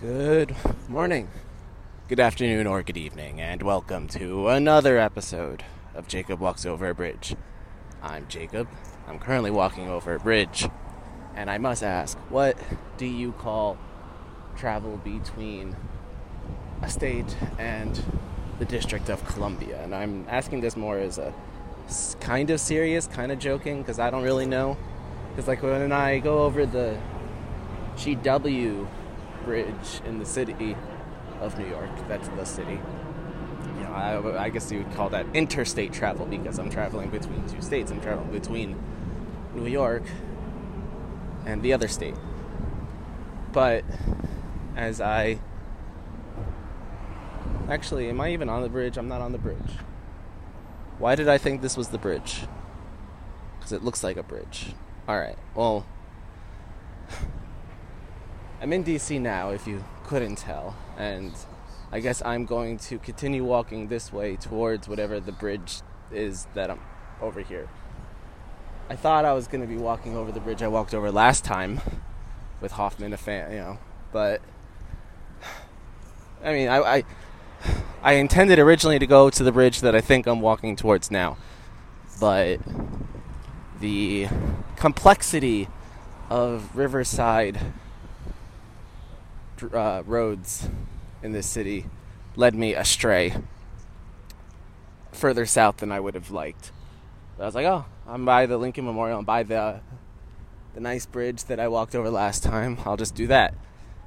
Good morning, good afternoon, or good evening, and welcome to another episode of Jacob Walks Over a Bridge. I'm Jacob. I'm currently walking over a bridge, and I must ask, what do you call travel between a state and the District of Columbia? And I'm asking this more as a kind of serious, kind of joking, because I don't really know. Because like when I go over the GW bridge in the city of New York, that's the city, you know, I guess you would call that interstate travel, because I'm traveling between two states. I'm traveling between New York and the other state. But as I actually, am I even on the bridge? I'm not on the bridge. Why did I think this was the bridge? Because it looks like a bridge. Alright, well, I'm in DC now, if you couldn't tell, and I guess I'm going to continue walking this way towards whatever the bridge is that I'm over here. I thought I was going to be walking over the bridge I walked over last time with Hoffman, a fan, you know, but, I mean, I intended originally to go to the bridge that I think I'm walking towards now, but the complexity of Riverside roads in this city led me astray further south than I would have liked. But I was like, oh, I'm by the Lincoln Memorial and by the nice bridge that I walked over last time. I'll just do that.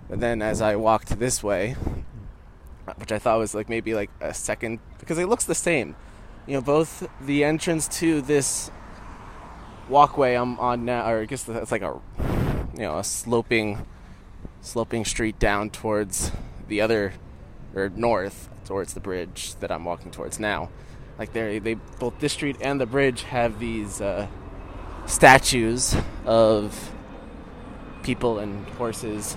But then as I walked this way, which I thought was like maybe like a second, because it looks the same. You know, both the entrance to this walkway I'm on now, or I guess it's like a, you know, a sloping street down towards the other, or north towards the bridge that I'm walking towards now. Like they both, this street and the bridge, have these statues of people and horses.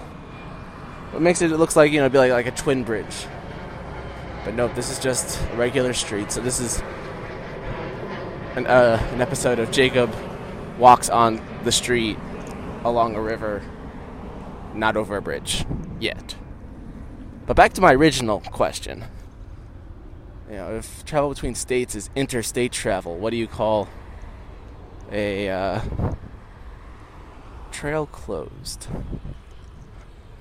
What makes it looks like, you know, it'd be like a twin bridge. But nope, this is just a regular street. So this is an episode of Jacob Walks on the Street along a river, not over a bridge yet. But back to my original question. You know, if travel between states is interstate travel, what do you call a trail closed?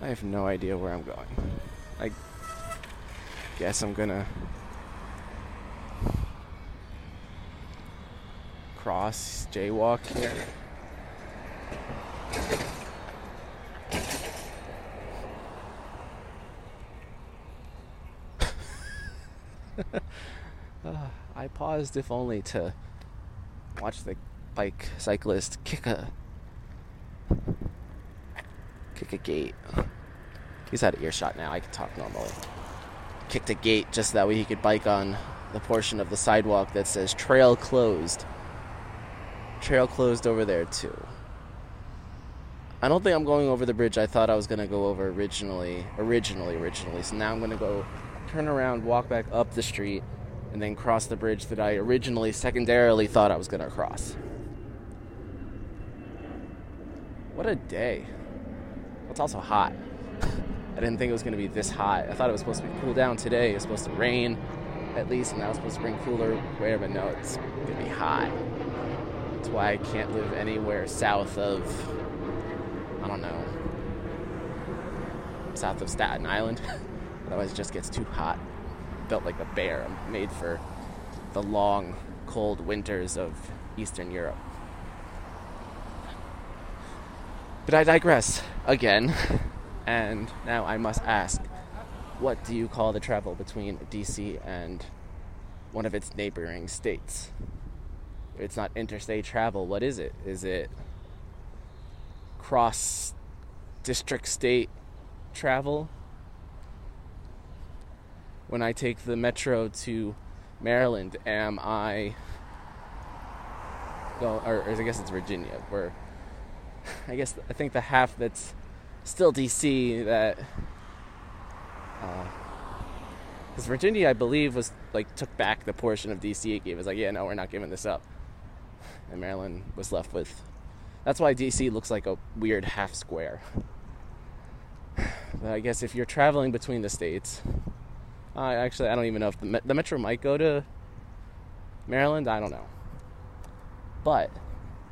I have no idea where I'm going. I guess I'm gonna jaywalk here. I paused if only to watch the bike cyclist kick a gate. He's out of earshot now, I can talk normally. Kicked a gate just that way he could bike on the portion of the sidewalk that says trail closed. Trail closed over there too. I don't think I'm going over the bridge I thought I was going to go over originally. So now I'm going to go turn around, walk back up the street, and then cross the bridge that I originally secondarily thought I was going to cross. What a day. It's also hot. I didn't think it was going to be this hot. I thought it was supposed to be cool down today. It was supposed to rain at least, and that was supposed to bring cooler weather, but no, it's going to be hot. That's why I can't live anywhere south of, I don't know, south of Staten Island. Otherwise it just gets too hot. Built like a bear. I'm made for the long, cold winters of Eastern Europe. But I digress again. And now I must ask, what do you call the travel between DC and one of its neighboring states? It's not interstate travel. What is it? Is it cross-district state travel? When I take the metro to Maryland, am I... Well, or I guess it's Virginia, where... I think the half that's still D.C. that... Because Virginia, I believe, was like took back the portion of D.C. it gave. It was like, yeah, no, we're not giving this up. And Maryland was left with... That's why D.C. looks like a weird half square. But I guess if you're traveling between the states, actually, I don't even know if the Metro might go to Maryland. I don't know. But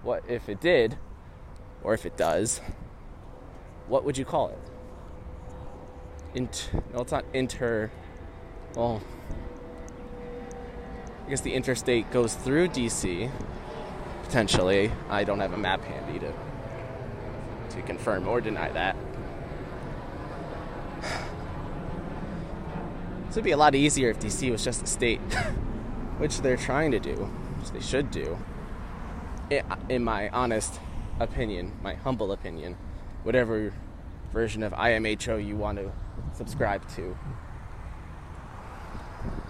what if it did, or if it does, what would you call it? No, it's not inter... Well, I guess the interstate goes through D.C., potentially. I don't have a map handy to confirm or deny that. This would be a lot easier if D.C. was just a state, which they're trying to do, which they should do. In my honest opinion, my humble opinion, whatever version of IMHO you want to subscribe to,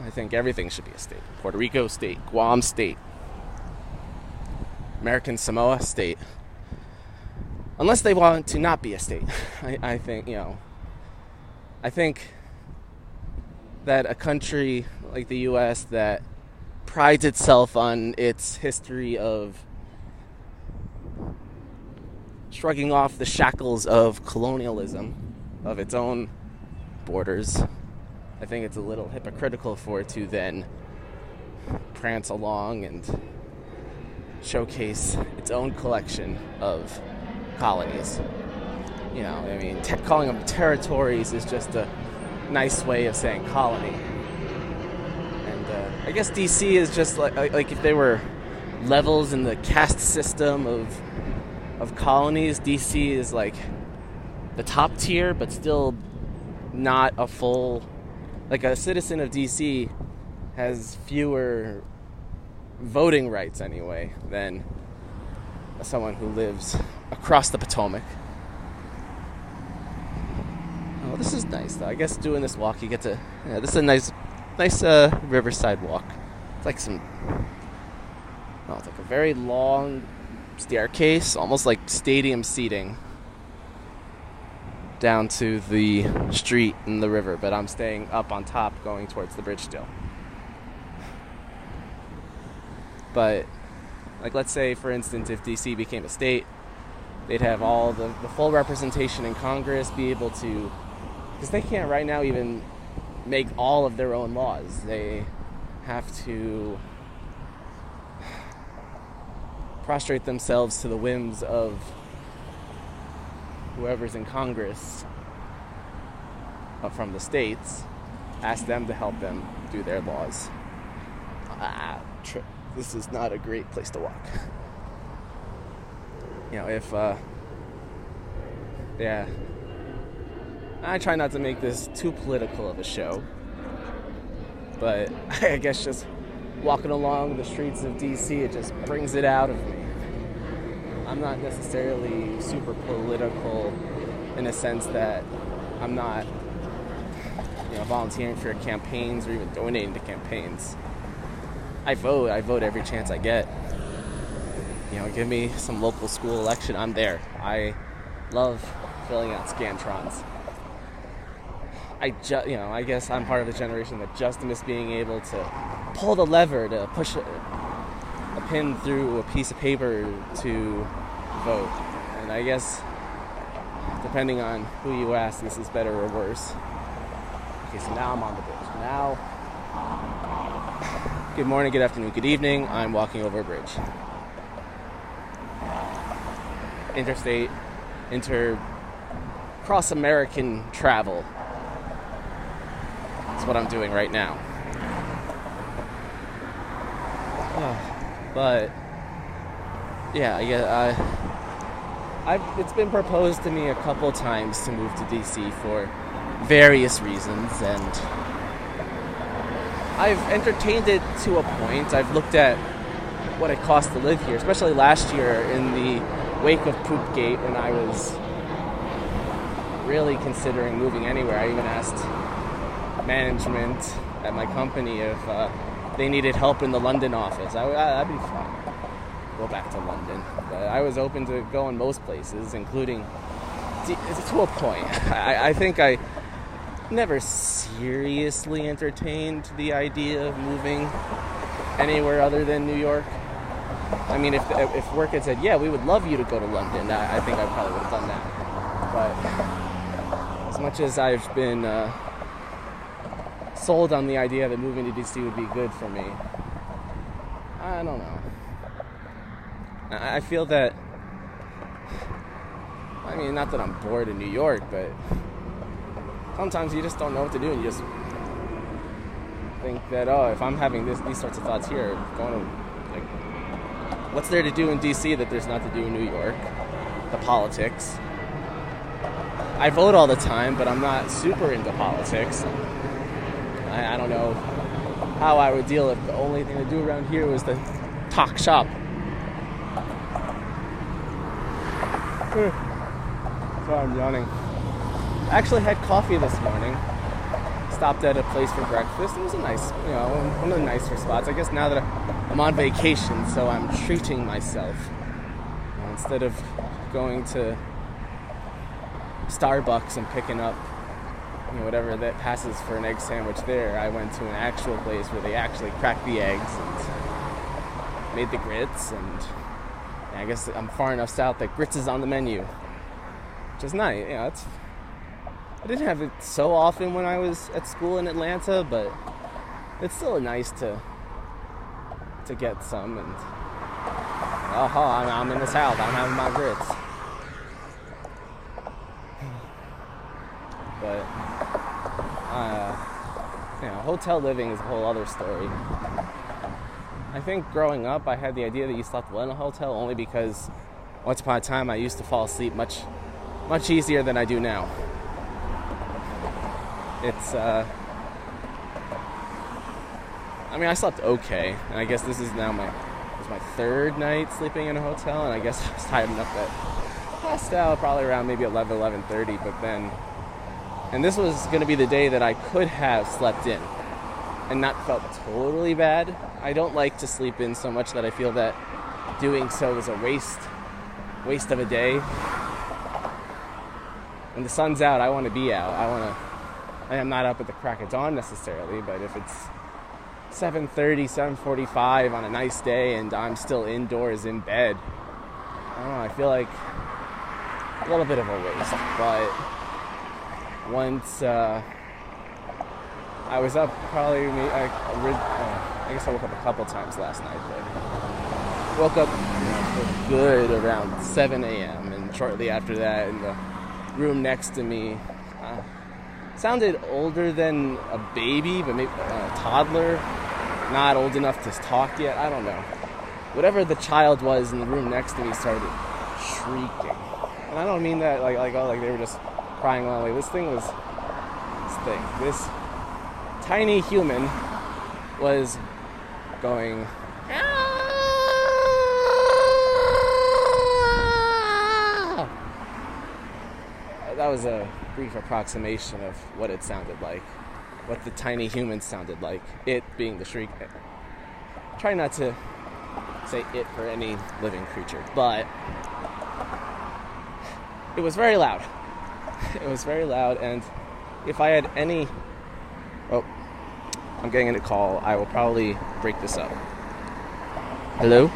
I think everything should be a state. Puerto Rico, state. Guam, state. American Samoa, state. Unless they want to not be a state. I think, you know, I think that a country like the U.S. that prides itself on its history of shrugging off the shackles of colonialism, of its own borders, I think it's a little hypocritical for it to then prance along and showcase its own collection of colonies. You know, I mean, calling them territories is just a nice way of saying colony. And I guess DC is just like if there were levels in the caste system of colonies, DC is like the top tier, but still not a full, like a citizen of DC has fewer voting rights anyway than someone who lives across the Potomac. Oh, this is nice though. I guess doing this walk, you get to, yeah, this is a nice Riverside walk. It's like it's like a very long staircase, almost like stadium seating, down to the street and the river, but I'm staying up on top going towards the bridge still. But like, let's say for instance, if DC became a state, they'd have all the full representation in Congress, be able to, because they can't right now even make all of their own laws. They have to prostrate themselves to the whims of whoever's in Congress from the states, ask them to help them do their laws. This is not a great place to walk. You know, if, yeah, I try not to make this too political of a show, but I guess just walking along the streets of D.C., it just brings it out of me. I'm not necessarily super political in a sense that I'm not, you know, volunteering for campaigns or even donating to campaigns. I vote every chance I get. You know, give me some local school election, I'm there. I love filling out Scantrons. You know, I guess I'm part of the generation that just missed being able to pull the lever to push a pin through a piece of paper to vote. And I guess, depending on who you ask, this is better or worse. Okay, so now I'm on the bridge. Now, good morning, good afternoon, good evening. I'm walking over a bridge. Interstate, cross-American travel. That's what I'm doing right now. But yeah, it's been proposed to me a couple times to move to DC for various reasons, and I've entertained it to a point. I've looked at what it costs to live here, especially last year in the wake of Poopgate, when I was really considering moving anywhere. I even asked management at my company if they needed help in the London office. I'd be fine. Go back to London. But I was open to going most places, including to a point. I think I never seriously entertained the idea of moving anywhere other than New York. I mean, if work had said, yeah, we would love you to go to London, I think I probably would have done that. But much as I've been sold on the idea that moving to DC would be good for me, I don't know. I feel that, I mean, not that I'm bored in New York, but sometimes you just don't know what to do, and you just think that, oh, if I'm having these sorts of thoughts here, going to, like, what's there to do in D.C. that there's not to do in New York? The politics. I vote all the time, but I'm not super into politics. I don't know how I would deal if the only thing to do around here was to talk shop. So I'm yawning. I actually had coffee this morning. Stopped at a place for breakfast. It was a nice, you know, one of the nicer spots. I guess now that I'm on vacation, so I'm treating myself. Instead of going to Starbucks and picking up, you know, whatever that passes for an egg sandwich there, I went to an actual place where they actually cracked the eggs and made the grits. And I guess I'm far enough south that grits is on the menu, which is nice. You know, it's, I didn't have it so often when I was at school in Atlanta, but it's still nice to get some. And I'm in the South. I'm having my grits. But you know, hotel living is a whole other story. I think growing up, I had the idea that you slept well in a hotel only because once upon a time I used to fall asleep much easier than I do now. It's, I mean, I slept okay, and I guess this is now my third night sleeping in a hotel, and I guess I was tired enough that I passed out probably around maybe 11:30, but then, and this was going to be the day that I could have slept in and not felt totally bad. I don't like to sleep in so much that I feel that doing so is a waste of a day. When the sun's out, I want to be out. I'm not up at the crack of dawn necessarily, but if it's 7:30, 7:45 on a nice day and I'm still indoors in bed, I don't know, I feel like a little bit of a waste. But once I was up probably, I guess I woke up a couple times last night, but woke up for good around 7 a.m. and shortly after that in the room next to me sounded older than a baby, but maybe a toddler, not old enough to talk yet, I don't know. Whatever the child was in the room next to me started shrieking. And I don't mean that like they were just crying loudly. Like, this tiny human was going, "Aah!" That was a brief approximation of what it sounded like, what the tiny human sounded like, it being the shriek. I try not to say it for any living creature, but it was very loud. It was very loud, and if I had any... Oh, I'm getting in a call. I will probably break this up. Hello?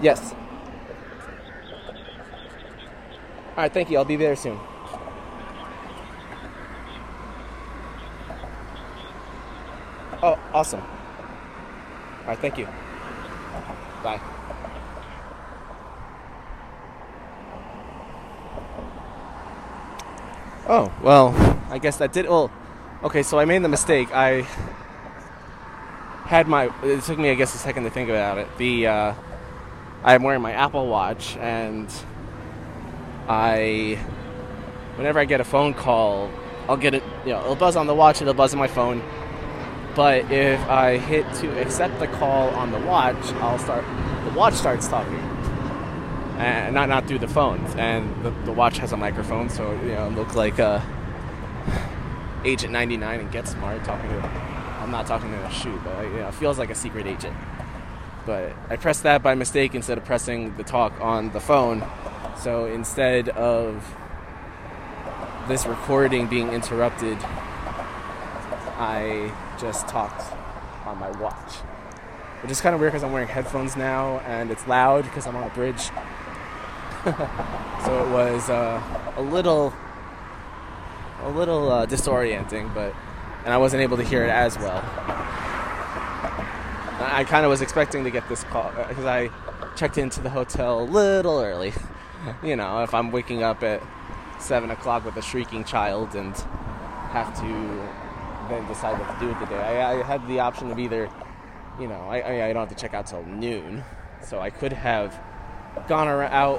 Yes. All right, thank you. I'll be there soon. Oh, awesome. All right, thank you. Bye. Oh, well, I guess that did... Well, okay, so I made the mistake. I had my... It took me, I guess, a second to think about it. I'm wearing my Apple Watch, and whenever I get a phone call, I'll get it, you know, it'll buzz on the watch, it'll buzz on my phone, but if I hit to accept the call on the watch, the watch starts talking, and not through the phone, and the watch has a microphone, so, you know, it looked like Agent 99 and Get Smart talking to, I'm not talking to a shoe, but, you know, it feels like a secret agent. But I pressed that by mistake instead of pressing the talk on the phone. So instead of this recording being interrupted, I just talked on my watch. which is kind of weird because I'm wearing headphones now and it's loud because I'm on a bridge. So it was a little disorienting, and I wasn't able to hear it as well. I kind of was expecting to get this call because I checked into the hotel a little early. You know, if I'm waking up at 7 o'clock with a shrieking child and have to then decide what to do with the day. I had the option of either, you know, I don't have to check out till noon, so I could have gone out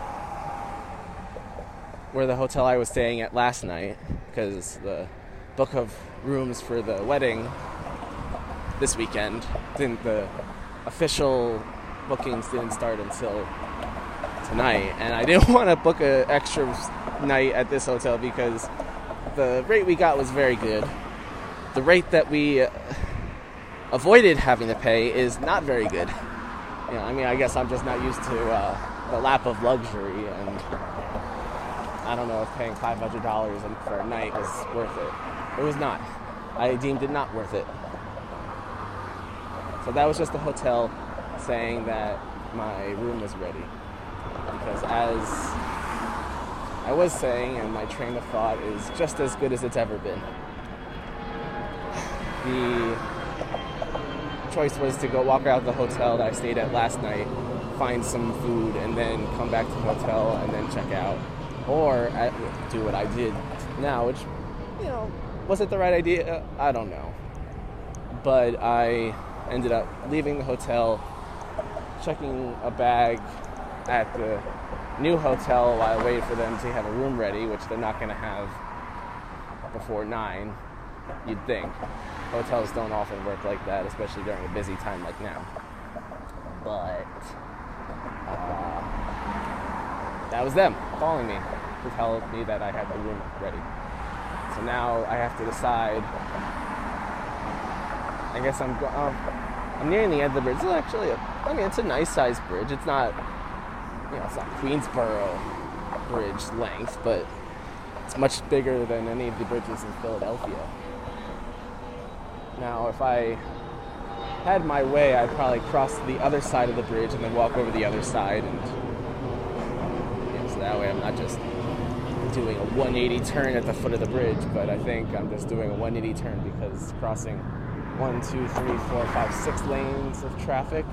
where the hotel I was staying at last night, because the book of rooms for the wedding this weekend, the official bookings didn't start until tonight, and I didn't want to book an extra night at this hotel because the rate we got was very good. The rate that we avoided having to pay is not very good. You know, I mean, I guess I'm just not used to the lap of luxury, and I don't know if paying $500 for a night was worth it. It was not. I deemed it not worth it. So that was just the hotel saying that my room was ready. Because as I was saying, and my train of thought is just as good as it's ever been. The choice was to go walk out the hotel that I stayed at last night, find some food, and then come back to the hotel and then check out. Or do what I did now, which, you know, was it the right idea? I don't know. But I ended up leaving the hotel, checking a bag at the new hotel while I waited for them to have a room ready, which they're not going to have before 9, you'd think. Hotels don't often work like that, especially during a busy time like now. But that was them calling me to tell me that I had the room ready. So now I have to decide. I guess I'm nearing the end of the bridge. It's actually it's a nice sized bridge. It's not, you know, it's not Queensboro bridge length, but it's much bigger than any of the bridges in Philadelphia. Now, if I had my way, I'd probably cross the other side of the bridge and then walk over the other side, and you know, so that way I'm not just doing a 180 turn at the foot of the bridge, but I think I'm just doing a 180 turn because crossing 1, 2, 3, 4, 5, 6 lanes of traffic,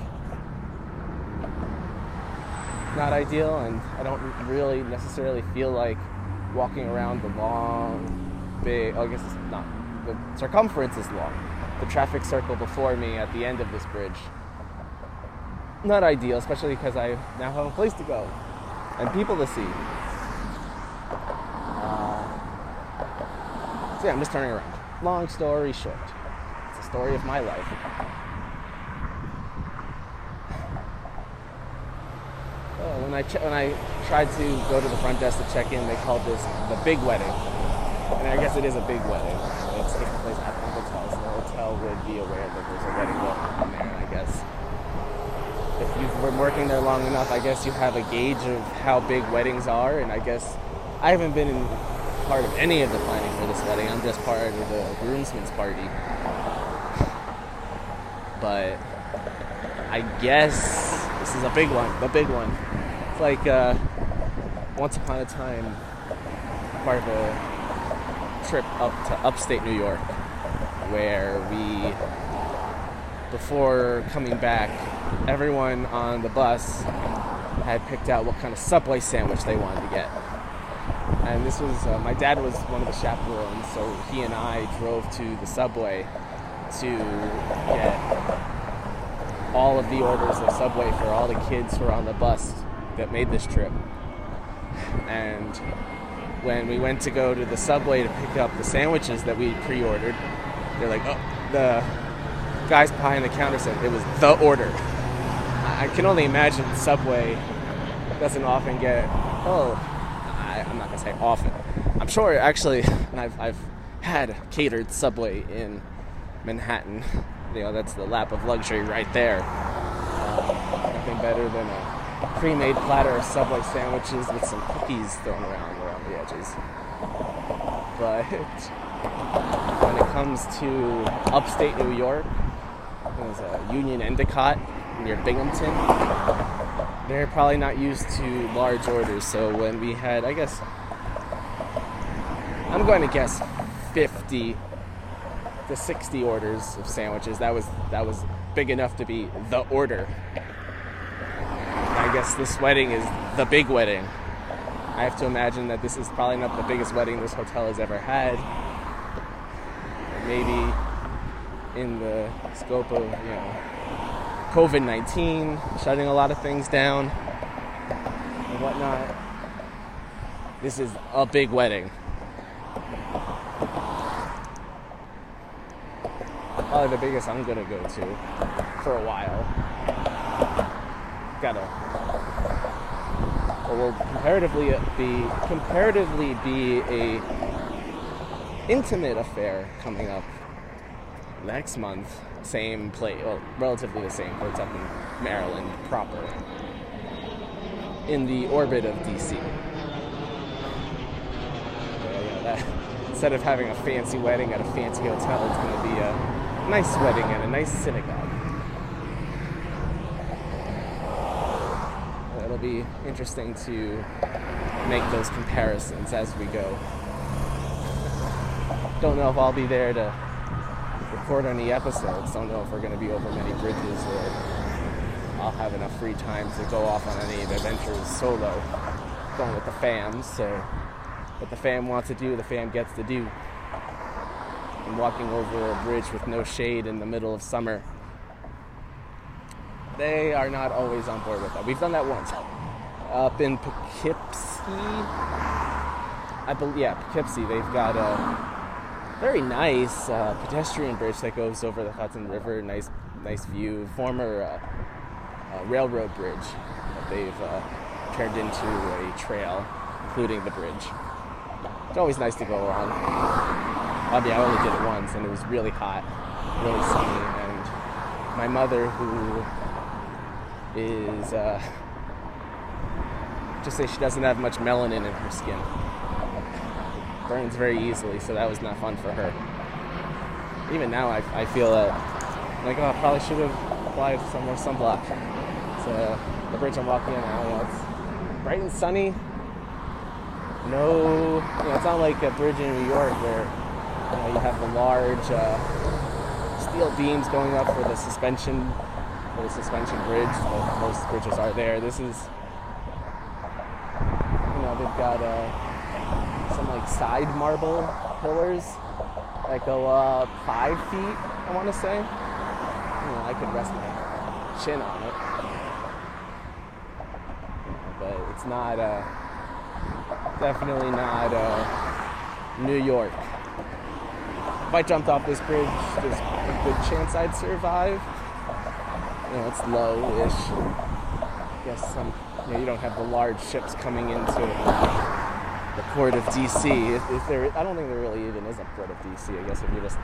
not ideal, and I don't really necessarily feel like walking around the long, big, I guess it's not, the circumference is long, the traffic circle before me at the end of this bridge. Not ideal, especially because I now have a place to go and people to see. So yeah, I'm just turning around. Long story short, it's the story of my life. When I tried to go to the front desk to check in, they called this the big wedding. And I guess it is a big wedding. It's taking place at the hotel, so the hotel would be aware that there's a wedding going on there, I guess. If you've been working there long enough, I guess you have a gauge of how big weddings are, and I guess I haven't been in part of any of the planning for this wedding. I'm just part of the groomsmen's party. But I guess this is a big one, the big one. It's like once upon a time, part of a trip up to upstate New York, where we, before coming back, everyone on the bus had picked out what kind of Subway sandwich they wanted to get. And this was, my dad was one of the chaperones, so he and I drove to the Subway to get all of the orders of Subway for all the kids who were on the bus that made this trip. And when we went to go to the Subway to pick up the sandwiches that we pre-ordered, they're like, oh, the guys behind the counter said it was the order. I can only imagine Subway doesn't often get, I'm not going to say often. I'm sure, actually, and I've had catered Subway in Manhattan. You know, that's the lap of luxury right there. Nothing better than a pre-made platter of Subway sandwiches with some cookies thrown around the edges. But when it comes to upstate New York, there's a Union Endicott, near Binghamton, they're probably not used to large orders. So when we had, I guess, I'm going to guess 50 to 60 orders of sandwiches, that was big enough to be the order. I guess this wedding is the big wedding. I have to imagine that this is probably not the biggest wedding this hotel has ever had. Maybe in the scope of, COVID-19, shutting a lot of things down and whatnot. This is a big wedding. Probably the biggest I'm gonna go to for a while. Will comparatively be a intimate affair coming up next month. Same place, well, relatively the same, but it's up in Maryland proper, in the orbit of DC. Instead of having a fancy wedding at a fancy hotel, it's going to be a nice wedding at a nice synagogue. It'll be interesting to make those comparisons as we go. Don't know if I'll be there to record any episodes. Don't know if we're going to be over many bridges or I'll have enough free time to go off on any adventures solo. Going with the fam, so what the fam wants to do, the fam gets to do. I'm walking over a bridge with no shade in the middle of summer. They are not always on board with that. We've done that once. Up in Poughkeepsie, they've got a very nice pedestrian bridge that goes over the Hudson River. Nice view. Former railroad bridge that they've turned into a trail, including the bridge. It's always nice to go on. I only did it once, and it was really hot, really sunny, and my mother, who is, just say she doesn't have much melanin in her skin. Burns very easily, so that was not fun for her. Even now, I feel like, I probably should have applied some more sunblock. So the bridge I'm walking on now, it's bright and sunny. No, it's not like a bridge in New York where you have the large steel beams going up for the suspension, bridge. Most bridges are there. This is, they've got some like side marble pillars that go up 5 feet, I want to say. I could rest my chin on it, but it's not. Definitely not New York. If I jumped off this bridge, there's a good chance I'd survive. It's low-ish. I guess you don't have the large ships coming into the port of D.C. If there, I don't think there really even is a port of D.C. I guess if you're just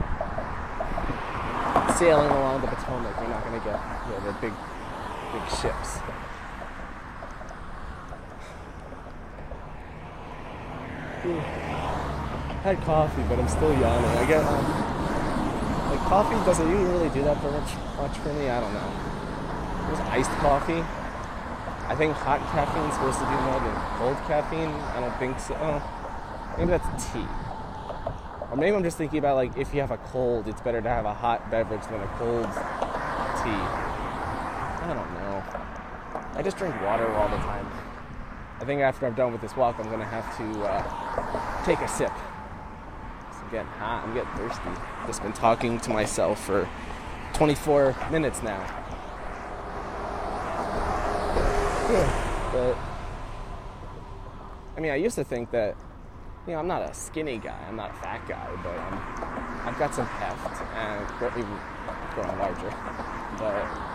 sailing along the Potomac, you're not going to get the big ships. I had coffee, but I'm still yawning. I guess coffee doesn't even really do that very much for me. I don't know. It was iced coffee. I think hot caffeine is supposed to do more than cold caffeine. I don't think so. Maybe that's tea. Or maybe I'm just thinking about if you have a cold, it's better to have a hot beverage than a cold tea. I don't know. I just drink water all the time. I think after I'm done with this walk, I'm going to have to take a sip. I'm getting hot. I'm getting thirsty. I've just been talking to myself for 24 minutes now. But, I used to think that, I'm not a skinny guy. I'm not a fat guy, but I've got some heft. And even growing larger. But...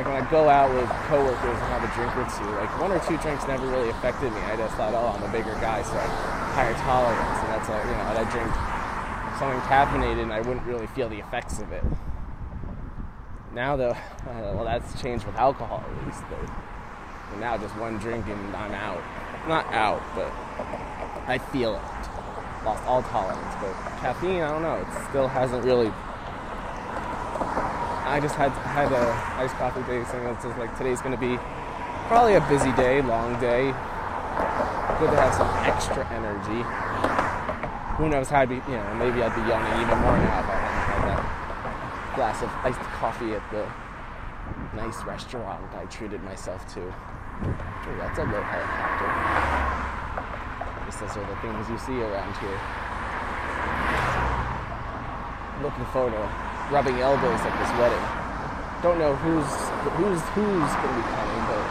when I go out with coworkers and have a drink or two, one or two drinks never really affected me. I just thought, I'm a bigger guy, so I have higher tolerance, and that's all, and I drink something caffeinated, and I wouldn't really feel the effects of it. Now, though, that's changed with alcohol, at least, though. Now, just one drink, and I'm out. Not out, but I feel it. Lost all tolerance, but caffeine, I don't know, it still hasn't really... I just had a iced coffee day saying that just like today's going to be probably a busy day, long day. Good to have some extra energy. Who knows how I'd be, you know, maybe I'd be yawning even more now if I hadn't had that glass of iced coffee at the nice restaurant I treated myself to. Ooh, that's a low helicopter. I guess those are the things you see around here. Looking forward to rubbing elbows at this wedding. Don't know who's going to be coming, but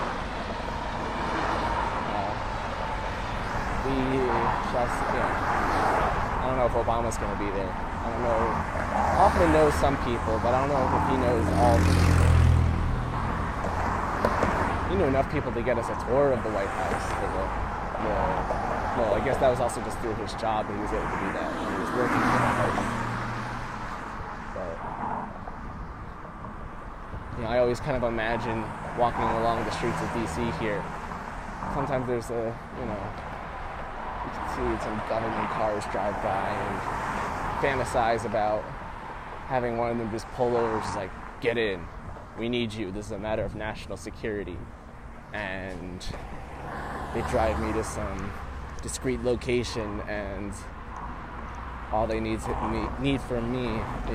we shall see. I don't know if Obama's going to be there. I don't know. Hoffman knows some people, but I don't know if he knows all the people. He knew enough people to get us a tour of the White House. Well, I guess that was also just through his job that he was able to do that. He was working for the House. You know, I always kind of imagine walking along the streets of DC here. Sometimes there's a, you know, you can see some government cars drive by and fantasize about having one of them just pull over, just like, get in, we need you, this is a matter of national security. And they drive me to some discreet location and all they need from me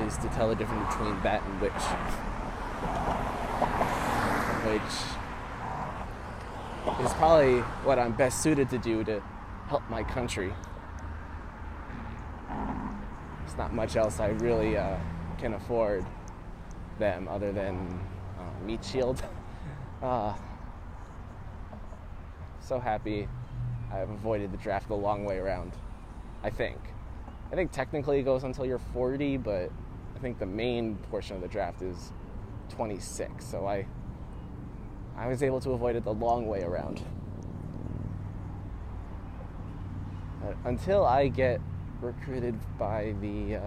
is to tell the difference between that and which. Which is probably what I'm best suited to do to help my country. There's not much else I really can afford them other than meat shield. So happy I've avoided the draft the long way around, I think. I think technically it goes until you're 40, but I think the main portion of the draft is 26, so I was able to avoid it the long way around. Until I get recruited by the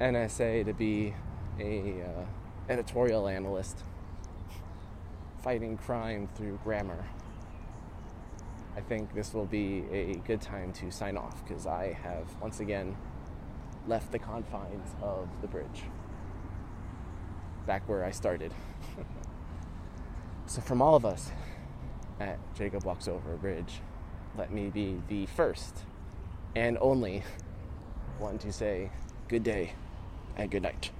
NSA to be a editorial analyst, fighting crime through grammar, I think this will be a good time to sign off, because I have once again left the confines of the bridge, back where I started. So from all of us at Jacob Walks Over a Bridge, let me be the first and only one to say good day and good night.